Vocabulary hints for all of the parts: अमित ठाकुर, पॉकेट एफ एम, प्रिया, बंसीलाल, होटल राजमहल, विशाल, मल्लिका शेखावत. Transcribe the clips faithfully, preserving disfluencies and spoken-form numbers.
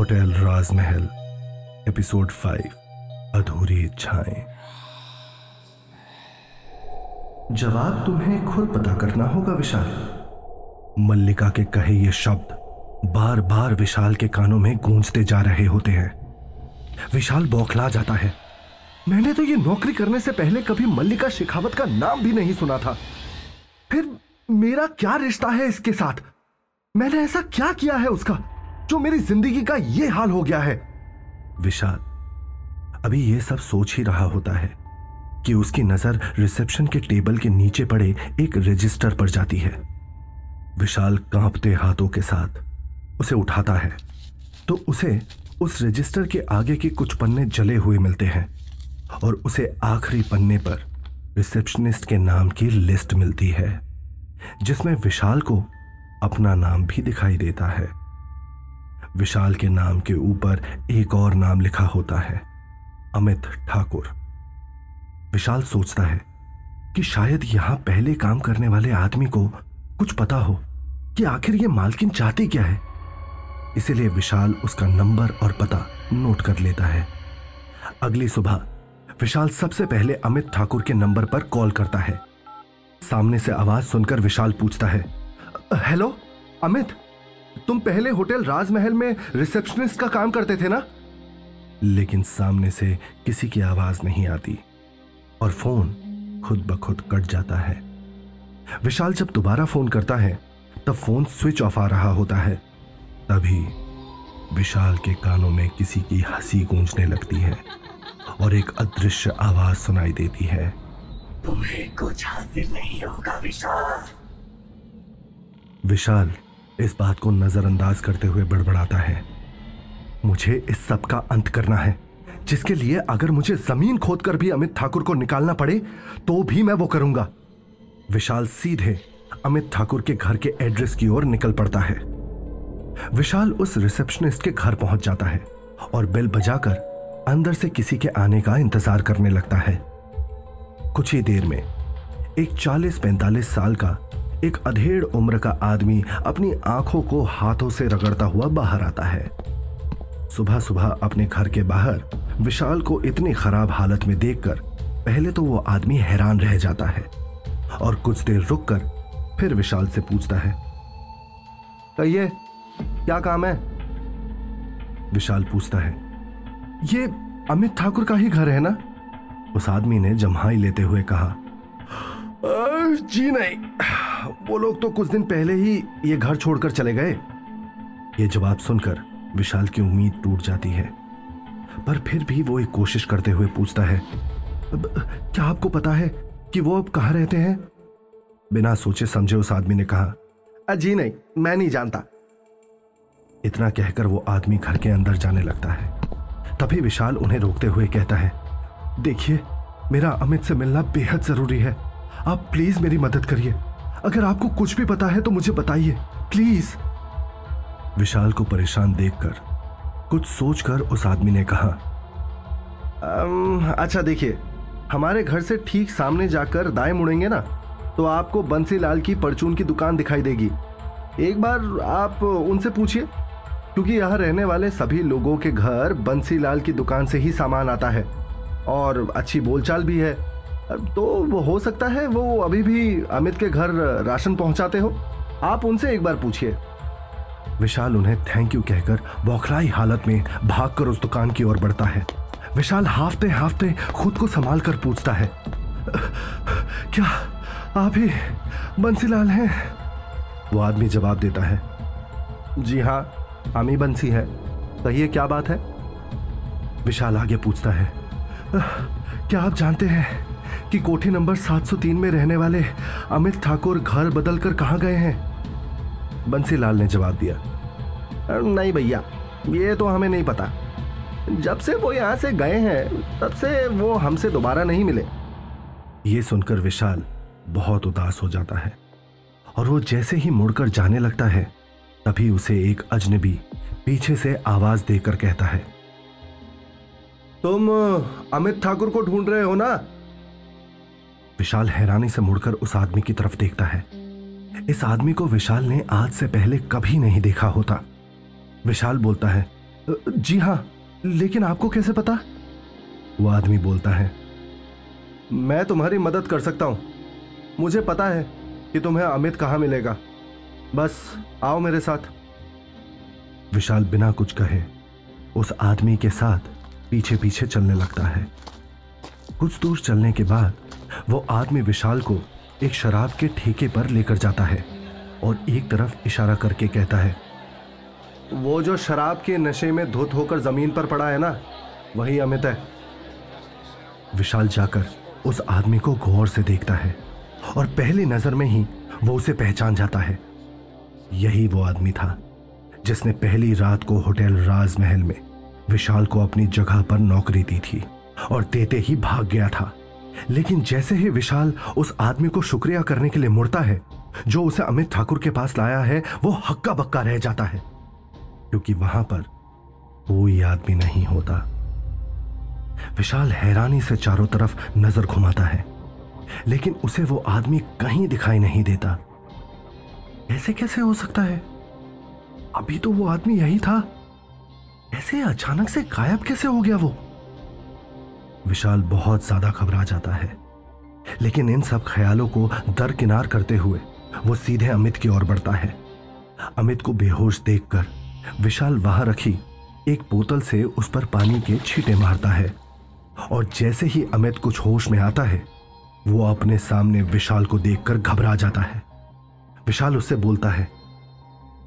होटल राजमहल episode five अधूरी इच्छाएं। जवाब तुम्हें खुद पता करना होगा विशाल। मल्लिका के कहे ये शब्द बार बार विशाल के कानों में गूंजते जा रहे होते हैं। विशाल बौखला जाता है। मैंने तो ये नौकरी करने से पहले कभी मल्लिका शेखावत का नाम भी नहीं सुना था। फिर मेरा क्या रिश्ता है इसके साथ? मैंने ऐसा क्या किया है उसका जो मेरी जिंदगी का ये हाल हो गया है? विशाल अभी ये सब सोच ही रहा होता है कि उसकी नजर रिसेप्शन के टेबल के नीचे पड़े एक रजिस्टर पर जाती है। विशाल कांपते हाथों के साथ उसे उठाता है तो उसे उस रजिस्टर के आगे के कुछ पन्ने जले हुए मिलते हैं और उसे आखिरी पन्ने पर रिसेप्शनिस्ट के नाम की लिस्ट मिलती है जिसमें विशाल को अपना नाम भी दिखाई देता है। विशाल के नाम के ऊपर एक और नाम लिखा होता है, अमित ठाकुर। विशाल सोचता है कि शायद यहां पहले काम करने वाले आदमी को कुछ पता हो कि आखिर ये मालकिन चाहती क्या है। इसीलिए विशाल उसका नंबर और पता नोट कर लेता है। अगली सुबह विशाल सबसे पहले अमित ठाकुर के नंबर पर कॉल करता है। सामने से आवाज सुनकर विशाल पूछता है, हेलो अमित, तुम पहले होटल राजमहल में रिसेप्शनिस्ट का काम करते थे ना? लेकिन सामने से किसी की आवाज नहीं आती और फोन खुद ब खुद कट जाता है। विशाल जब दोबारा फोन करता है तब फोन स्विच ऑफ आ रहा होता है। तभी विशाल के कानों में किसी की हंसी गूंजने लगती है और एक अदृश्य आवाज सुनाई देती है, तुम्हें कुछ हासिल नहीं होगा विशाल। विशाल इस बात को नजरअंदाज करते हुए बड़बड़ाता है, मुझे इस सब का अंत करना है जिसके लिए अगर मुझे जमीन खोदकर भी अमित ठाकुर को निकालना पड़े तो भी मैं वो करूंगा। विशाल सीधे अमित ठाकुर के घर के एड्रेस की ओर निकल पड़ता है। विशाल उस रिसेप्शनिस्ट के घर पहुंच जाता है और बेल बजाकर अंदर से किसी के आने का इंतजार करने लगता है। कुछ ही देर में एक चालीस पैंतालीस साल का एक अधेड़ उम्र का आदमी अपनी आंखों को हाथों से रगड़ता हुआ बाहर आता है। सुबह सुबह अपने घर के बाहर विशाल को इतनी खराब हालत में देखकर पहले तो वो आदमी हैरान रह जाता है और कुछ देर रुककर फिर विशाल से पूछता है, कहिए क्या काम है? विशाल पूछता है, ये अमित ठाकुर का ही घर है ना? उस आदमी ने जम्हाई लेते हुए कहा, जी नहीं, वो लोग तो कुछ दिन पहले ही ये घर छोड़कर चले गए। ये जवाब सुनकर विशाल की उम्मीद टूट जाती है, पर फिर भी वो एक कोशिश करते हुए पूछता है, क्या आपको पता है कि वो अब कहाँ रहते हैं? बिना सोचे समझे उस आदमी ने कहा, जी नहीं, मैं नहीं जानता। इतना कहकर वो आदमी घर के अंदर जाने लगता है। तभी विशाल उन्हें रोकते हुए कहता है, देखिए मेरा अमित से मिलना बेहद जरूरी है, आप प्लीज मेरी मदद करिए। अगर आपको कुछ भी पता है तो मुझे बताइए प्लीज। विशाल को परेशान देखकर कुछ सोचकर उस आदमी ने कहा, अच्छा देखिए, हमारे घर से ठीक सामने जाकर दाएं मुड़ेंगे ना तो आपको बंसीलाल की परचून की दुकान दिखाई देगी। एक बार आप उनसे पूछिए, क्योंकि यहाँ रहने वाले सभी लोगों के घर बंसीलाल की दुकान से ही सामान आता है और अच्छी बोलचाल भी है, तो वो हो सकता है वो अभी भी अमित के घर राशन पहुंचाते हो। आप उनसे एक बार पूछिए। विशाल उन्हें थैंक यू कहकर बौखलाई हालत में भागकर उस दुकान की ओर बढ़ता है। विशाल हाफते हाफते खुद को संभाल कर पूछता है, क्या आप ही बंसीलाल हैं? वो आदमी जवाब देता है, जी हाँ, हम ही बंसी हैं, कहिए क्या बात है? विशाल आगे पूछता है, क्या आप जानते हैं कि कोठी नंबर सात सौ तीन में रहने वाले अमित ठाकुर घर बदल कर कहाँ गए हैं? बंसीलाल ने जवाब दिया, नहीं भैया, ये तो हमें नहीं पता। जब से वो यहाँ से गए हैं तब से वो हमसे दोबारा नहीं मिले। ये सुनकर विशाल बहुत उदास हो जाता है और वो जैसे ही मुड़कर जाने लगता है तभी उसे एक अजनबी पीछे से आवाज देकर कहता है, तुम अमित ठाकुर को ढूंढ रहे हो ना? विशाल हैरानी से मुड़कर उस आदमी की तरफ देखता है। इस आदमी को विशाल ने आज से पहले कभी नहीं देखा होता। विशाल बोलता है, जी हाँ, लेकिन आपको कैसे पता? वो आदमी बोलता है, मैं तुम्हारी मदद कर सकता हूँ। मुझे पता है कि तुम्हें अमित कहाँ मिलेगा, बस आओ मेरे साथ। विशाल बिना कुछ कहे उस आदमी के साथ पीछे पीछे चलने लगता है। कुछ दूर चलने के बाद वो आदमी विशाल को एक शराब के ठेके पर लेकर जाता है और एक तरफ इशारा करके कहता है, वो जो शराब के नशे में धुत होकर जमीन पर पड़ा है ना, वही अमित है। विशाल जाकर उस आदमी को गौर से देखता है और पहली नजर में ही वो उसे पहचान जाता है। यही वो आदमी था जिसने पहली रात को होटल राजमहल में विशाल को अपनी जगह पर नौकरी दी थी और देते ही भाग गया था। लेकिन जैसे ही विशाल उस आदमी को शुक्रिया करने के लिए मुड़ता है जो उसे अमित ठाकुर के पास लाया है, वो हक्का बक्का रह जाता है क्योंकि वहां पर कोई आदमी नहीं होता। विशाल हैरानी से चारों तरफ नजर घुमाता है, लेकिन उसे वो आदमी कहीं दिखाई नहीं देता। ऐसे कैसे हो सकता है? अभी तो वो आदमी यही था, ऐसे अचानक से गायब कैसे हो गया वो? विशाल बहुत ज्यादा घबरा जाता है, लेकिन इन सब ख्यालों को दरकिनार करते हुए वो सीधे अमित की ओर बढ़ता है। अमित को बेहोश देखकर विशाल वहां रखी एक बोतल से उस पर पानी के छींटे मारता है और जैसे ही अमित कुछ होश में आता है, वो अपने सामने विशाल को देखकर घबरा जाता है। विशाल उससे बोलता है,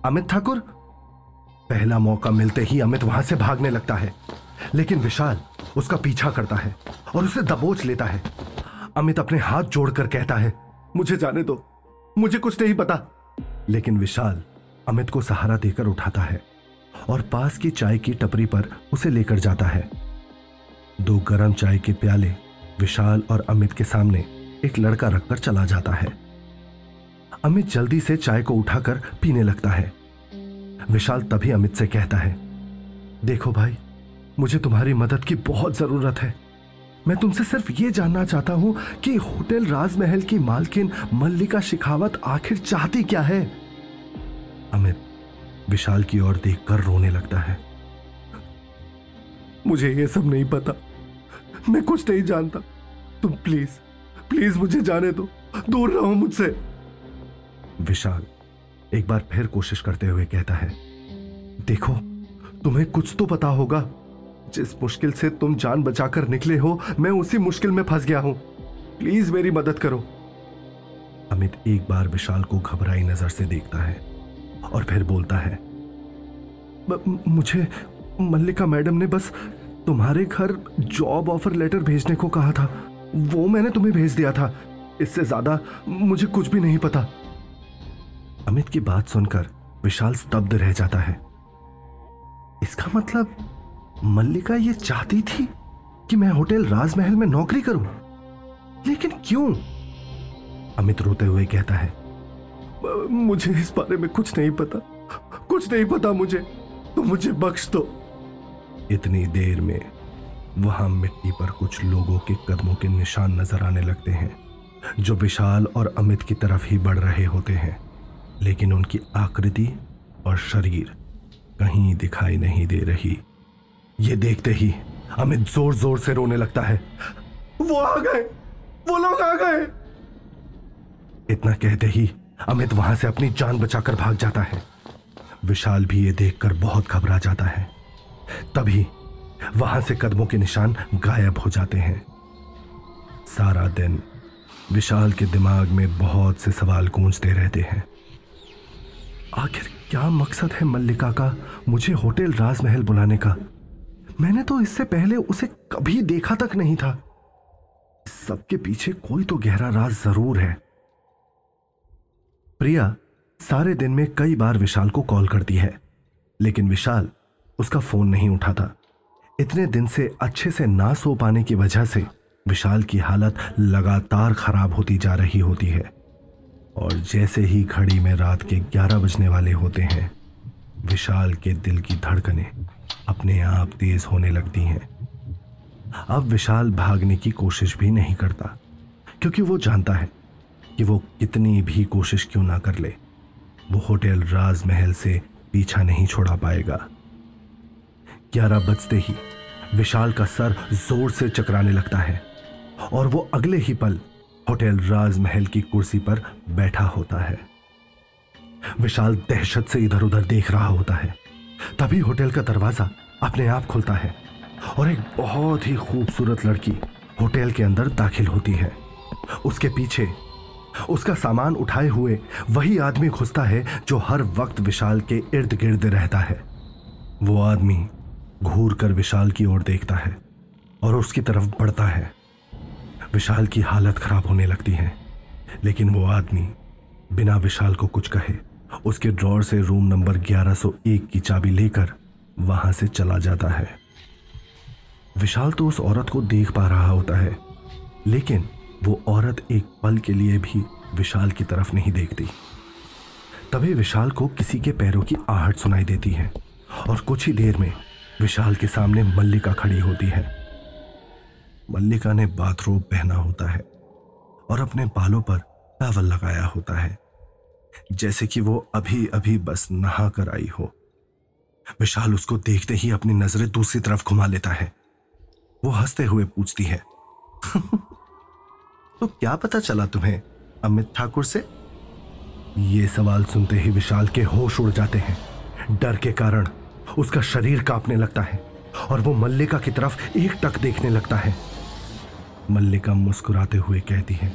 अमित ठाकुर। पहला मौका मिलते ही अमित वहां से भागने लगता है, लेकिन विशाल उसका पीछा करता है और उसे दबोच लेता है। अमित अपने हाथ जोड़कर कहता है, मुझे जाने दो, मुझे कुछ नहीं पता। लेकिन विशाल अमित को सहारा देकर उठाता है और पास की चाय की टपरी पर उसे लेकर जाता है। दो गरम चाय के प्याले विशाल और अमित के सामने एक लड़का रखकर चला जाता है। अमित जल्दी से चाय को उठाकर पीने लगता है। विशाल तभी अमित से कहता है, देखो भाई, मुझे तुम्हारी मदद की बहुत जरूरत है। मैं तुमसे सिर्फ ये जानना चाहता हूं कि होटल राजमहल की मालकिन मल्लिका शेखावत आखिर चाहती क्या है? अमित विशाल की ओर देखकर रोने लगता है, मुझे ये सब नहीं पता, मैं कुछ नहीं जानता। तुम प्लीज प्लीज मुझे जाने दो, दूर रहो मुझसे। विशाल एक बार फिर कोशिश करते हुए कहता है, देखो, तुम्हें कुछ तो पता होगा। जिस मुश्किल से तुम जान बचाकर निकले हो, मैं उसी मुश्किल में फंस गया हूं। प्लीज मेरी मदद करो। अमित एक बार विशाल को घबराई नजर से देखता है और फिर बोलता है, म, मुझे मल्लिका मैडम ने बस तुम्हारे घर जॉब ऑफर लेटर भेजने को कहा था, वो मैंने तुम्हें भेज दिया था। इससे ज्यादा मुझे कुछ भी नहीं पता। अमित की बात सुनकर विशाल स्तब्ध रह जाता है। इसका मतलब मल्लिका ये चाहती थी कि मैं होटल राजमहल में नौकरी करूं, लेकिन क्यों? अमित रोते हुए कहता है, मुझे इस बारे में कुछ नहीं पता, कुछ नहीं पता मुझे, तो मुझे बख्श दो। इतनी देर में वहां मिट्टी पर कुछ लोगों के कदमों के निशान नजर आने लगते हैं जो विशाल और अमित की तरफ ही बढ़ रहे होते हैं, लेकिन उनकी आकृति और शरीर कहीं दिखाई नहीं दे रही। ये देखते ही अमित जोर जोर से रोने लगता है, वो आ गए, वो लोग आ गए। इतना कहते ही अमित वहां से अपनी जान बचाकर भाग जाता है। विशाल भी ये देखकर बहुत घबरा जाता है। तभी वहां से कदमों के निशान गायब हो जाते हैं। सारा दिन विशाल के दिमाग में बहुत से सवाल गूंजते रहते हैं। आखिर क्या मकसद है मल्लिका का मुझे होटल राजमहल बुलाने का? मैंने तो इससे पहले उसे कभी देखा तक नहीं था। सबके पीछे कोई तो गहरा राज जरूर है। प्रिया सारे दिन में कई बार विशाल को कॉल करती है, लेकिन विशाल उसका फोन नहीं उठाता। इतने दिन से अच्छे से ना सो पाने की वजह से विशाल की हालत लगातार खराब होती जा रही होती है और जैसे ही घड़ी में रात के ग्यारह बजने वाले होते हैं, विशाल के दिल की धड़कनें अपने आप तेज होने लगती हैं। अब विशाल भागने की कोशिश भी नहीं करता, क्योंकि वो जानता है कि वो कितनी भी कोशिश क्यों ना कर ले, वो होटल राजमहल से पीछा नहीं छोड़ा पाएगा। ग्यारह बजते ही विशाल का सर जोर से चकराने लगता है और वो अगले ही पल होटल राजमहल की कुर्सी पर बैठा होता है। विशाल दहशत से इधर उधर देख रहा होता है। तभी होटल का दरवाजा अपने आप खुलता है और एक बहुत ही खूबसूरत लड़की होटल के अंदर दाखिल होती है। उसके पीछे उसका सामान उठाए हुए वही आदमी घुसता है जो हर वक्त विशाल के इर्द गिर्द रहता है। वो आदमी घूर कर विशाल की ओर देखता है और उसकी तरफ बढ़ता है। विशाल की हालत खराब होने लगती है, लेकिन वो आदमी बिना विशाल को कुछ कहे उसके ड्रॉर से रूम नंबर ग्यारह सौ एक की चाबी लेकर वहां से चला जाता है। विशाल तो उस औरत को देख पा रहा होता है, लेकिन वो औरत एक पल के लिए भी विशाल की तरफ नहीं देखती। तभी विशाल को किसी के पैरों की आहट सुनाई देती है और कुछ ही देर में विशाल के सामने मल्लिका खड़ी होती है। मल्लिका ने बाथरोब पहना होता है और अपने बालों पर टॉवल लगाया होता है, जैसे कि वो अभी अभी बस नहा कर आई हो। विशाल उसको देखते ही अपनी नजरें दूसरी तरफ घुमा लेता है। वो हंसते हुए पूछती है, तो क्या पता चला तुम्हें अमित ठाकुर से? ये सवाल सुनते ही विशाल के होश उड़ जाते हैं। डर के कारण उसका शरीर कांपने लगता है और वो मल्लिका की तरफ एक टक देखने लगता है। मल्लिका मुस्कुराते हुए कहती है,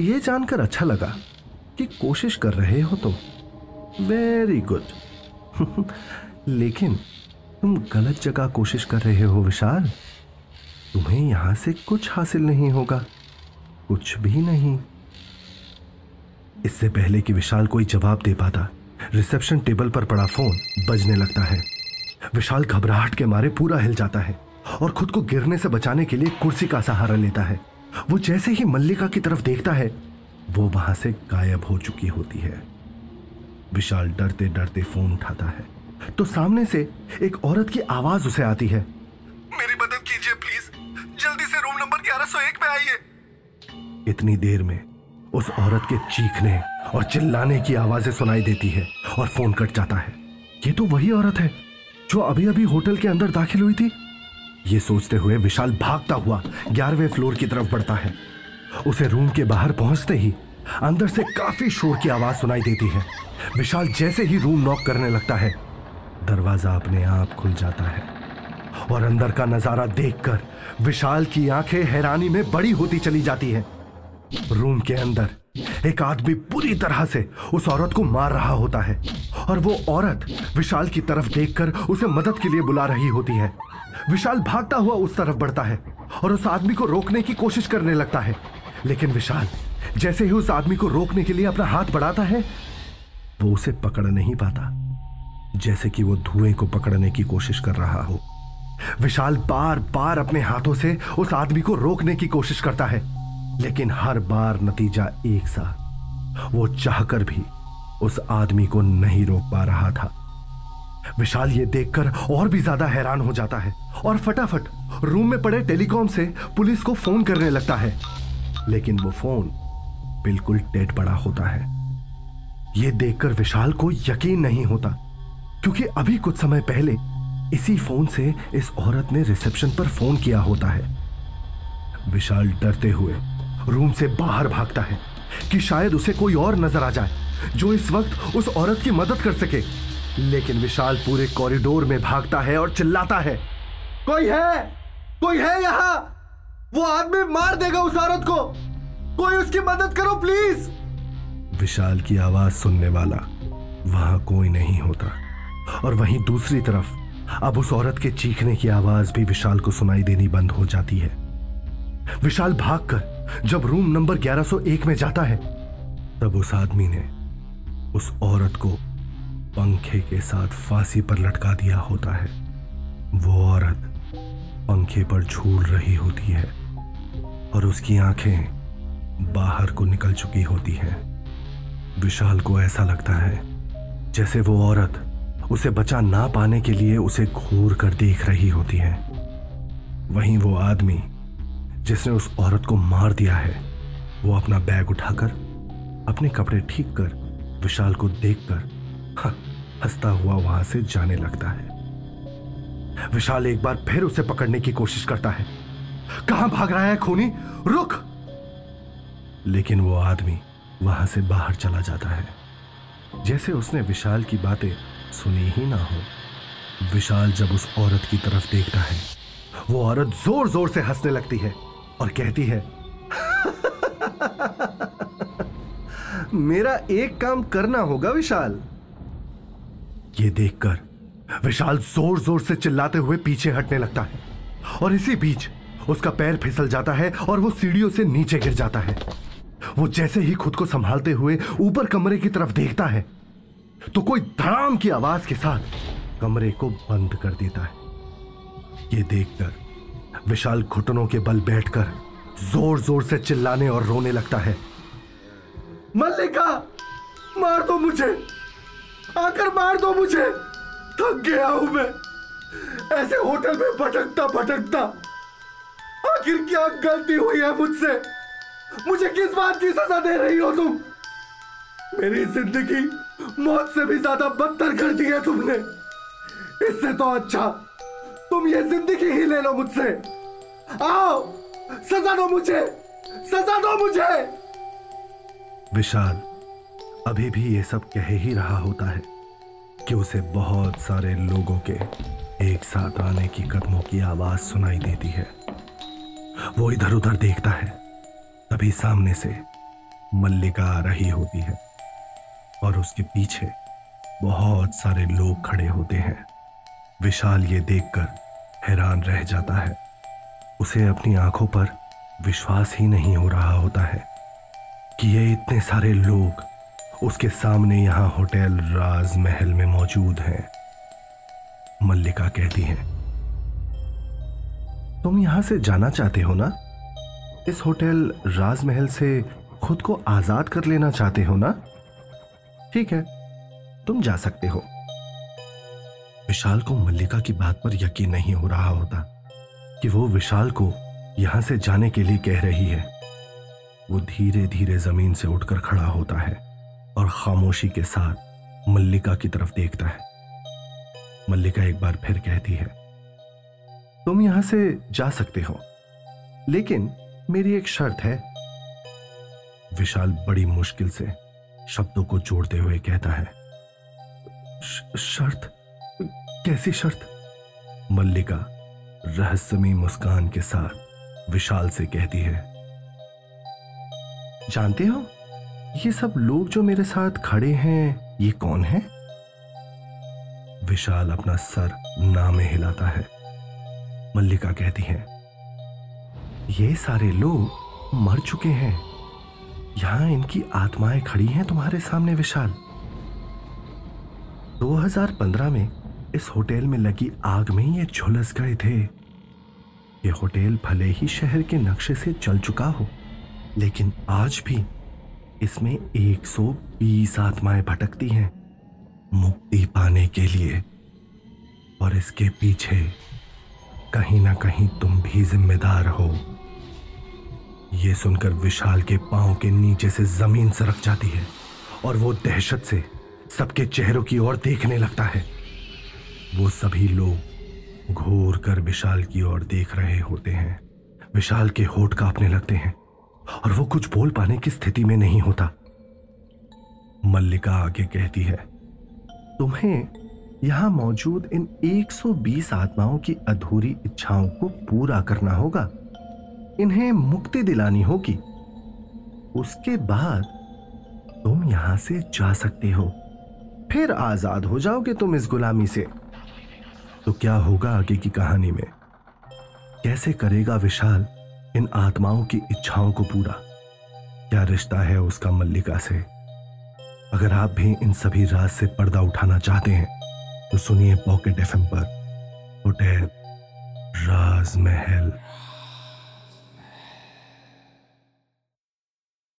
ये जानकर अच्छा लगा कि कोशिश कर रहे हो तुम, वेरी गुड। लेकिन तुम गलत जगह कोशिश कर रहे हो विशाल। तुम्हें यहां से कुछ हासिल नहीं होगा, कुछ भी नहीं। इससे पहले कि विशाल कोई जवाब दे पाता, रिसेप्शन टेबल पर पड़ा फोन बजने लगता है। विशाल घबराहट के मारे पूरा हिल जाता है और खुद को गिरने से बचाने के लिए कुर्सी का सहारा लेता है। वो जैसे ही मल्लिका की तरफ देखता है, वो वहां से गायब हो चुकी होती है। विशाल डरते डरते फोन उठाता है तो सामने से एक औरत की आवाज उसे आती है, मेरी मदद कीजिए प्लीज, जल्दी से रूम नंबर ग्यारह सौ एक में आइए। इतनी देर में उस औरत के चीखने और चिल्लाने की आवाजें सुनाई देती है और फोन कट जाता है। ये तो वही औरत है जो अभी अभी होटल के अंदर दाखिल हुई थी। ये सोचते हुए विशाल भागता हुआ ग्यारहवें फ्लोर की तरफ बढ़ता है। उसे रूम के बाहर पहुंचते ही अंदर से काफी शोर की आवाज सुनाई देती है। विशाल जैसे ही रूम नॉक करने लगता है, दरवाजा अपने आप खुल जाता है और अंदर का नजारा देखकर विशाल की आंखें हैरानी में बड़ी होती चली जाती है। रूम के अंदर एक आदमी पूरी तरह से उस औरत को मार रहा होता है और वो औरत विशाल की तरफ देखकर उसे मदद के लिए बुला रही होती है। विशाल भागता हुआ उस तरफ बढ़ता है और उस आदमी को रोकने की कोशिश करने लगता है, लेकिन विशाल जैसे ही उस आदमी को रोकने के लिए अपना हाथ बढ़ाता है, वो उसे पकड़ नहीं पाता, जैसे कि वो धुएं को पकड़ने की कोशिश कर रहा हो। विशाल बार बार अपने हाथों से उस आदमी को रोकने की कोशिश करता है, लेकिन हर बार नतीजा एक सा, वो चाहकर भी उस आदमी को नहीं रोक पा रहा था। विशाल ये देखकर और भी ज्यादा हैरान हो जाता है और फटाफट रूम में पड़े टेलीकॉम से पुलिस को फोन करने लगता है, लेकिन वो फोन बिल्कुल डेड पड़ा होता है। ये देखकर विशाल को यकीन नहीं होता, क्योंकि अभी कुछ समय पहले इसी फोन से इस औरत ने रिसेप्शन पर फोन किया होता है। विशाल डरते हुए रूम से बाहर भागता है कि शायद उसे कोई और नजर आ जाए जो इस वक्त उस औरत की मदद कर सके, लेकिन विशाल पूरे कॉरिडोर में भागता है और चिल्लाता है, कोई है, कोई है यहाँ, वो आदमी मार देगा उस औरत को, कोई उसकी मदद करो प्लीज। विशाल की आवाज सुनने वाला वहां कोई नहीं होता और वहीं दूसरी तरफ अब उस औरत के चीखने की आवाज भी विशाल को सुनाई देनी बंद हो जाती है। विशाल भागकर जब रूम नंबर ग्यारह सौ एक में जाता है, तब उस आदमी ने उस औरत को पंखे के साथ फांसी पर लटका दिया होता है। वो औरत पंखे पर झूल रही होती है और उसकी आंखें बाहर को निकल चुकी होती हैं। विशाल को ऐसा लगता है जैसे वो औरत उसे बचा ना पाने के लिए उसे घूर कर देख रही होती है। वहीं वो आदमी जिसने उस औरत को मार दिया है, वो अपना बैग उठाकर अपने कपड़े ठीक कर विशाल को देखकर हंसता हुआ वहां से जाने लगता है। विशाल एक बार फिर उसे पकड़ने की कोशिश करता है। कहां भाग रहा है खूनी, रुक! लेकिन वो आदमी वहां से बाहर चला जाता है, जैसे उसने विशाल की बातें सुनी ही ना हो। विशाल जब उस औरत की तरफ देखता है, वो औरत जोर जोर से हंसने लगती है और कहती है, मेरा एक काम करना होगा विशाल। ये देखकर विशाल जोर जोर से चिल्लाते हुए पीछे हटने लगता है और इसी बीच उसका पैर फिसल जाता है और वो सीढ़ियों से नीचे गिर जाता है। वो जैसे ही खुद को संभालते हुए ऊपर कमरे की तरफ देखता है तो कोई धड़ाम की आवाज के साथ कमरे को बंद कर देता है। ये देखकर विशाल घुटनों के बल बैठकर जोर जोर से चिल्लाने और रोने लगता है, मल्लिका मार दो मुझे, आकर मार दो मुझे, थक गया हूं मैं ऐसे होटल में भटकता भटकता। आखिर क्या गलती हुई है मुझसे, मुझे किस बात की सजा दे रही हो तुम? मेरी जिंदगी मौत से भी ज्यादा बदतर कर दी है तुमने। इससे तो अच्छा तुम ये जिंदगी ही ले लो मुझसे। आओ सजा दो मुझे, सजा दो मुझे। विशाल अभी भी ये सब कह ही रहा होता है कि उसे बहुत सारे लोगों के एक साथ आने की कदमों की आवाज सुनाई देती है। वो इधर उधर देखता है, तभी सामने से मल्लिका आ रही होती है और उसके पीछे बहुत सारे लोग खड़े होते हैं। विशाल ये देखकर हैरान रह जाता है, उसे अपनी आंखों पर विश्वास ही नहीं हो रहा होता है कि ये इतने सारे लोग उसके सामने यहाँ होटल राजमहल में मौजूद हैं। मल्लिका कहती है, तुम यहाँ से जाना चाहते हो ना? इस होटल राजमहल से खुद को आजाद कर लेना चाहते हो ना? ठीक है, तुम जा सकते हो। विशाल को मल्लिका की बात पर यकीन नहीं हो रहा होता कि वो विशाल को यहाँ से जाने के लिए कह रही है। वो धीरे धीरे जमीन से उठकर खड़ा होता है और खामोशी के साथ मल्लिका की तरफ देखता है। मल्लिका एक बार फिर कहती है, तुम यहां से जा सकते हो, लेकिन मेरी एक शर्त है। विशाल बड़ी मुश्किल से शब्दों को जोड़ते हुए कहता है, शर्त? कैसी शर्त? मल्लिका रहस्यमयी मुस्कान के साथ विशाल से कहती है, जानते हो ये सब लोग जो मेरे साथ खड़े हैं ये कौन है? विशाल अपना सर ना में हिलाता है। मल्लिका कहती है, ये सारे लोग मर चुके हैं, यहां इनकी आत्माएं खड़ी हैं तुम्हारे सामने विशाल। दो हज़ार पंद्रह में इस होटल में लगी आग में ये झुलस गए थे। ये होटल भले ही शहर के नक्शे से चल चुका हो, लेकिन आज भी इसमें एक सौ बीस आत्माएं भटकती हैं मुक्ति पाने के लिए, और इसके पीछे कहीं ना कहीं तुम भी जिम्मेदार हो। ये सुनकर विशाल के पांव के नीचे से जमीन सरक जाती है और वो दहशत से सबके चेहरों की ओर देखने लगता है। वो सभी लोग घूर कर विशाल की ओर देख रहे होते हैं। विशाल के होंठ कांपने लगते हैं और वो कुछ बोल पाने की स्थिति में नहीं होता। मल्लिका आगे कहती है, तुम्हें यहां मौजूद इन एक सौ बीस आत्माओं की अधूरी इच्छाओं को पूरा करना होगा, इन्हें मुक्ति दिलानी होगी, उसके बाद तुम यहां से जा सकते हो, फिर आजाद हो जाओगे तुम इस गुलामी से। तो क्या होगा आगे की कहानी में, कैसे करेगा विशाल इन आत्माओं की इच्छाओं को पूरा? क्या रिश्ता है उसका मल्लिका से? अगर आप भी इन सभी राज से पर्दा उठाना चाहते हैं तो सुनिए पॉकेट एफ एम पर होटल राजमहल।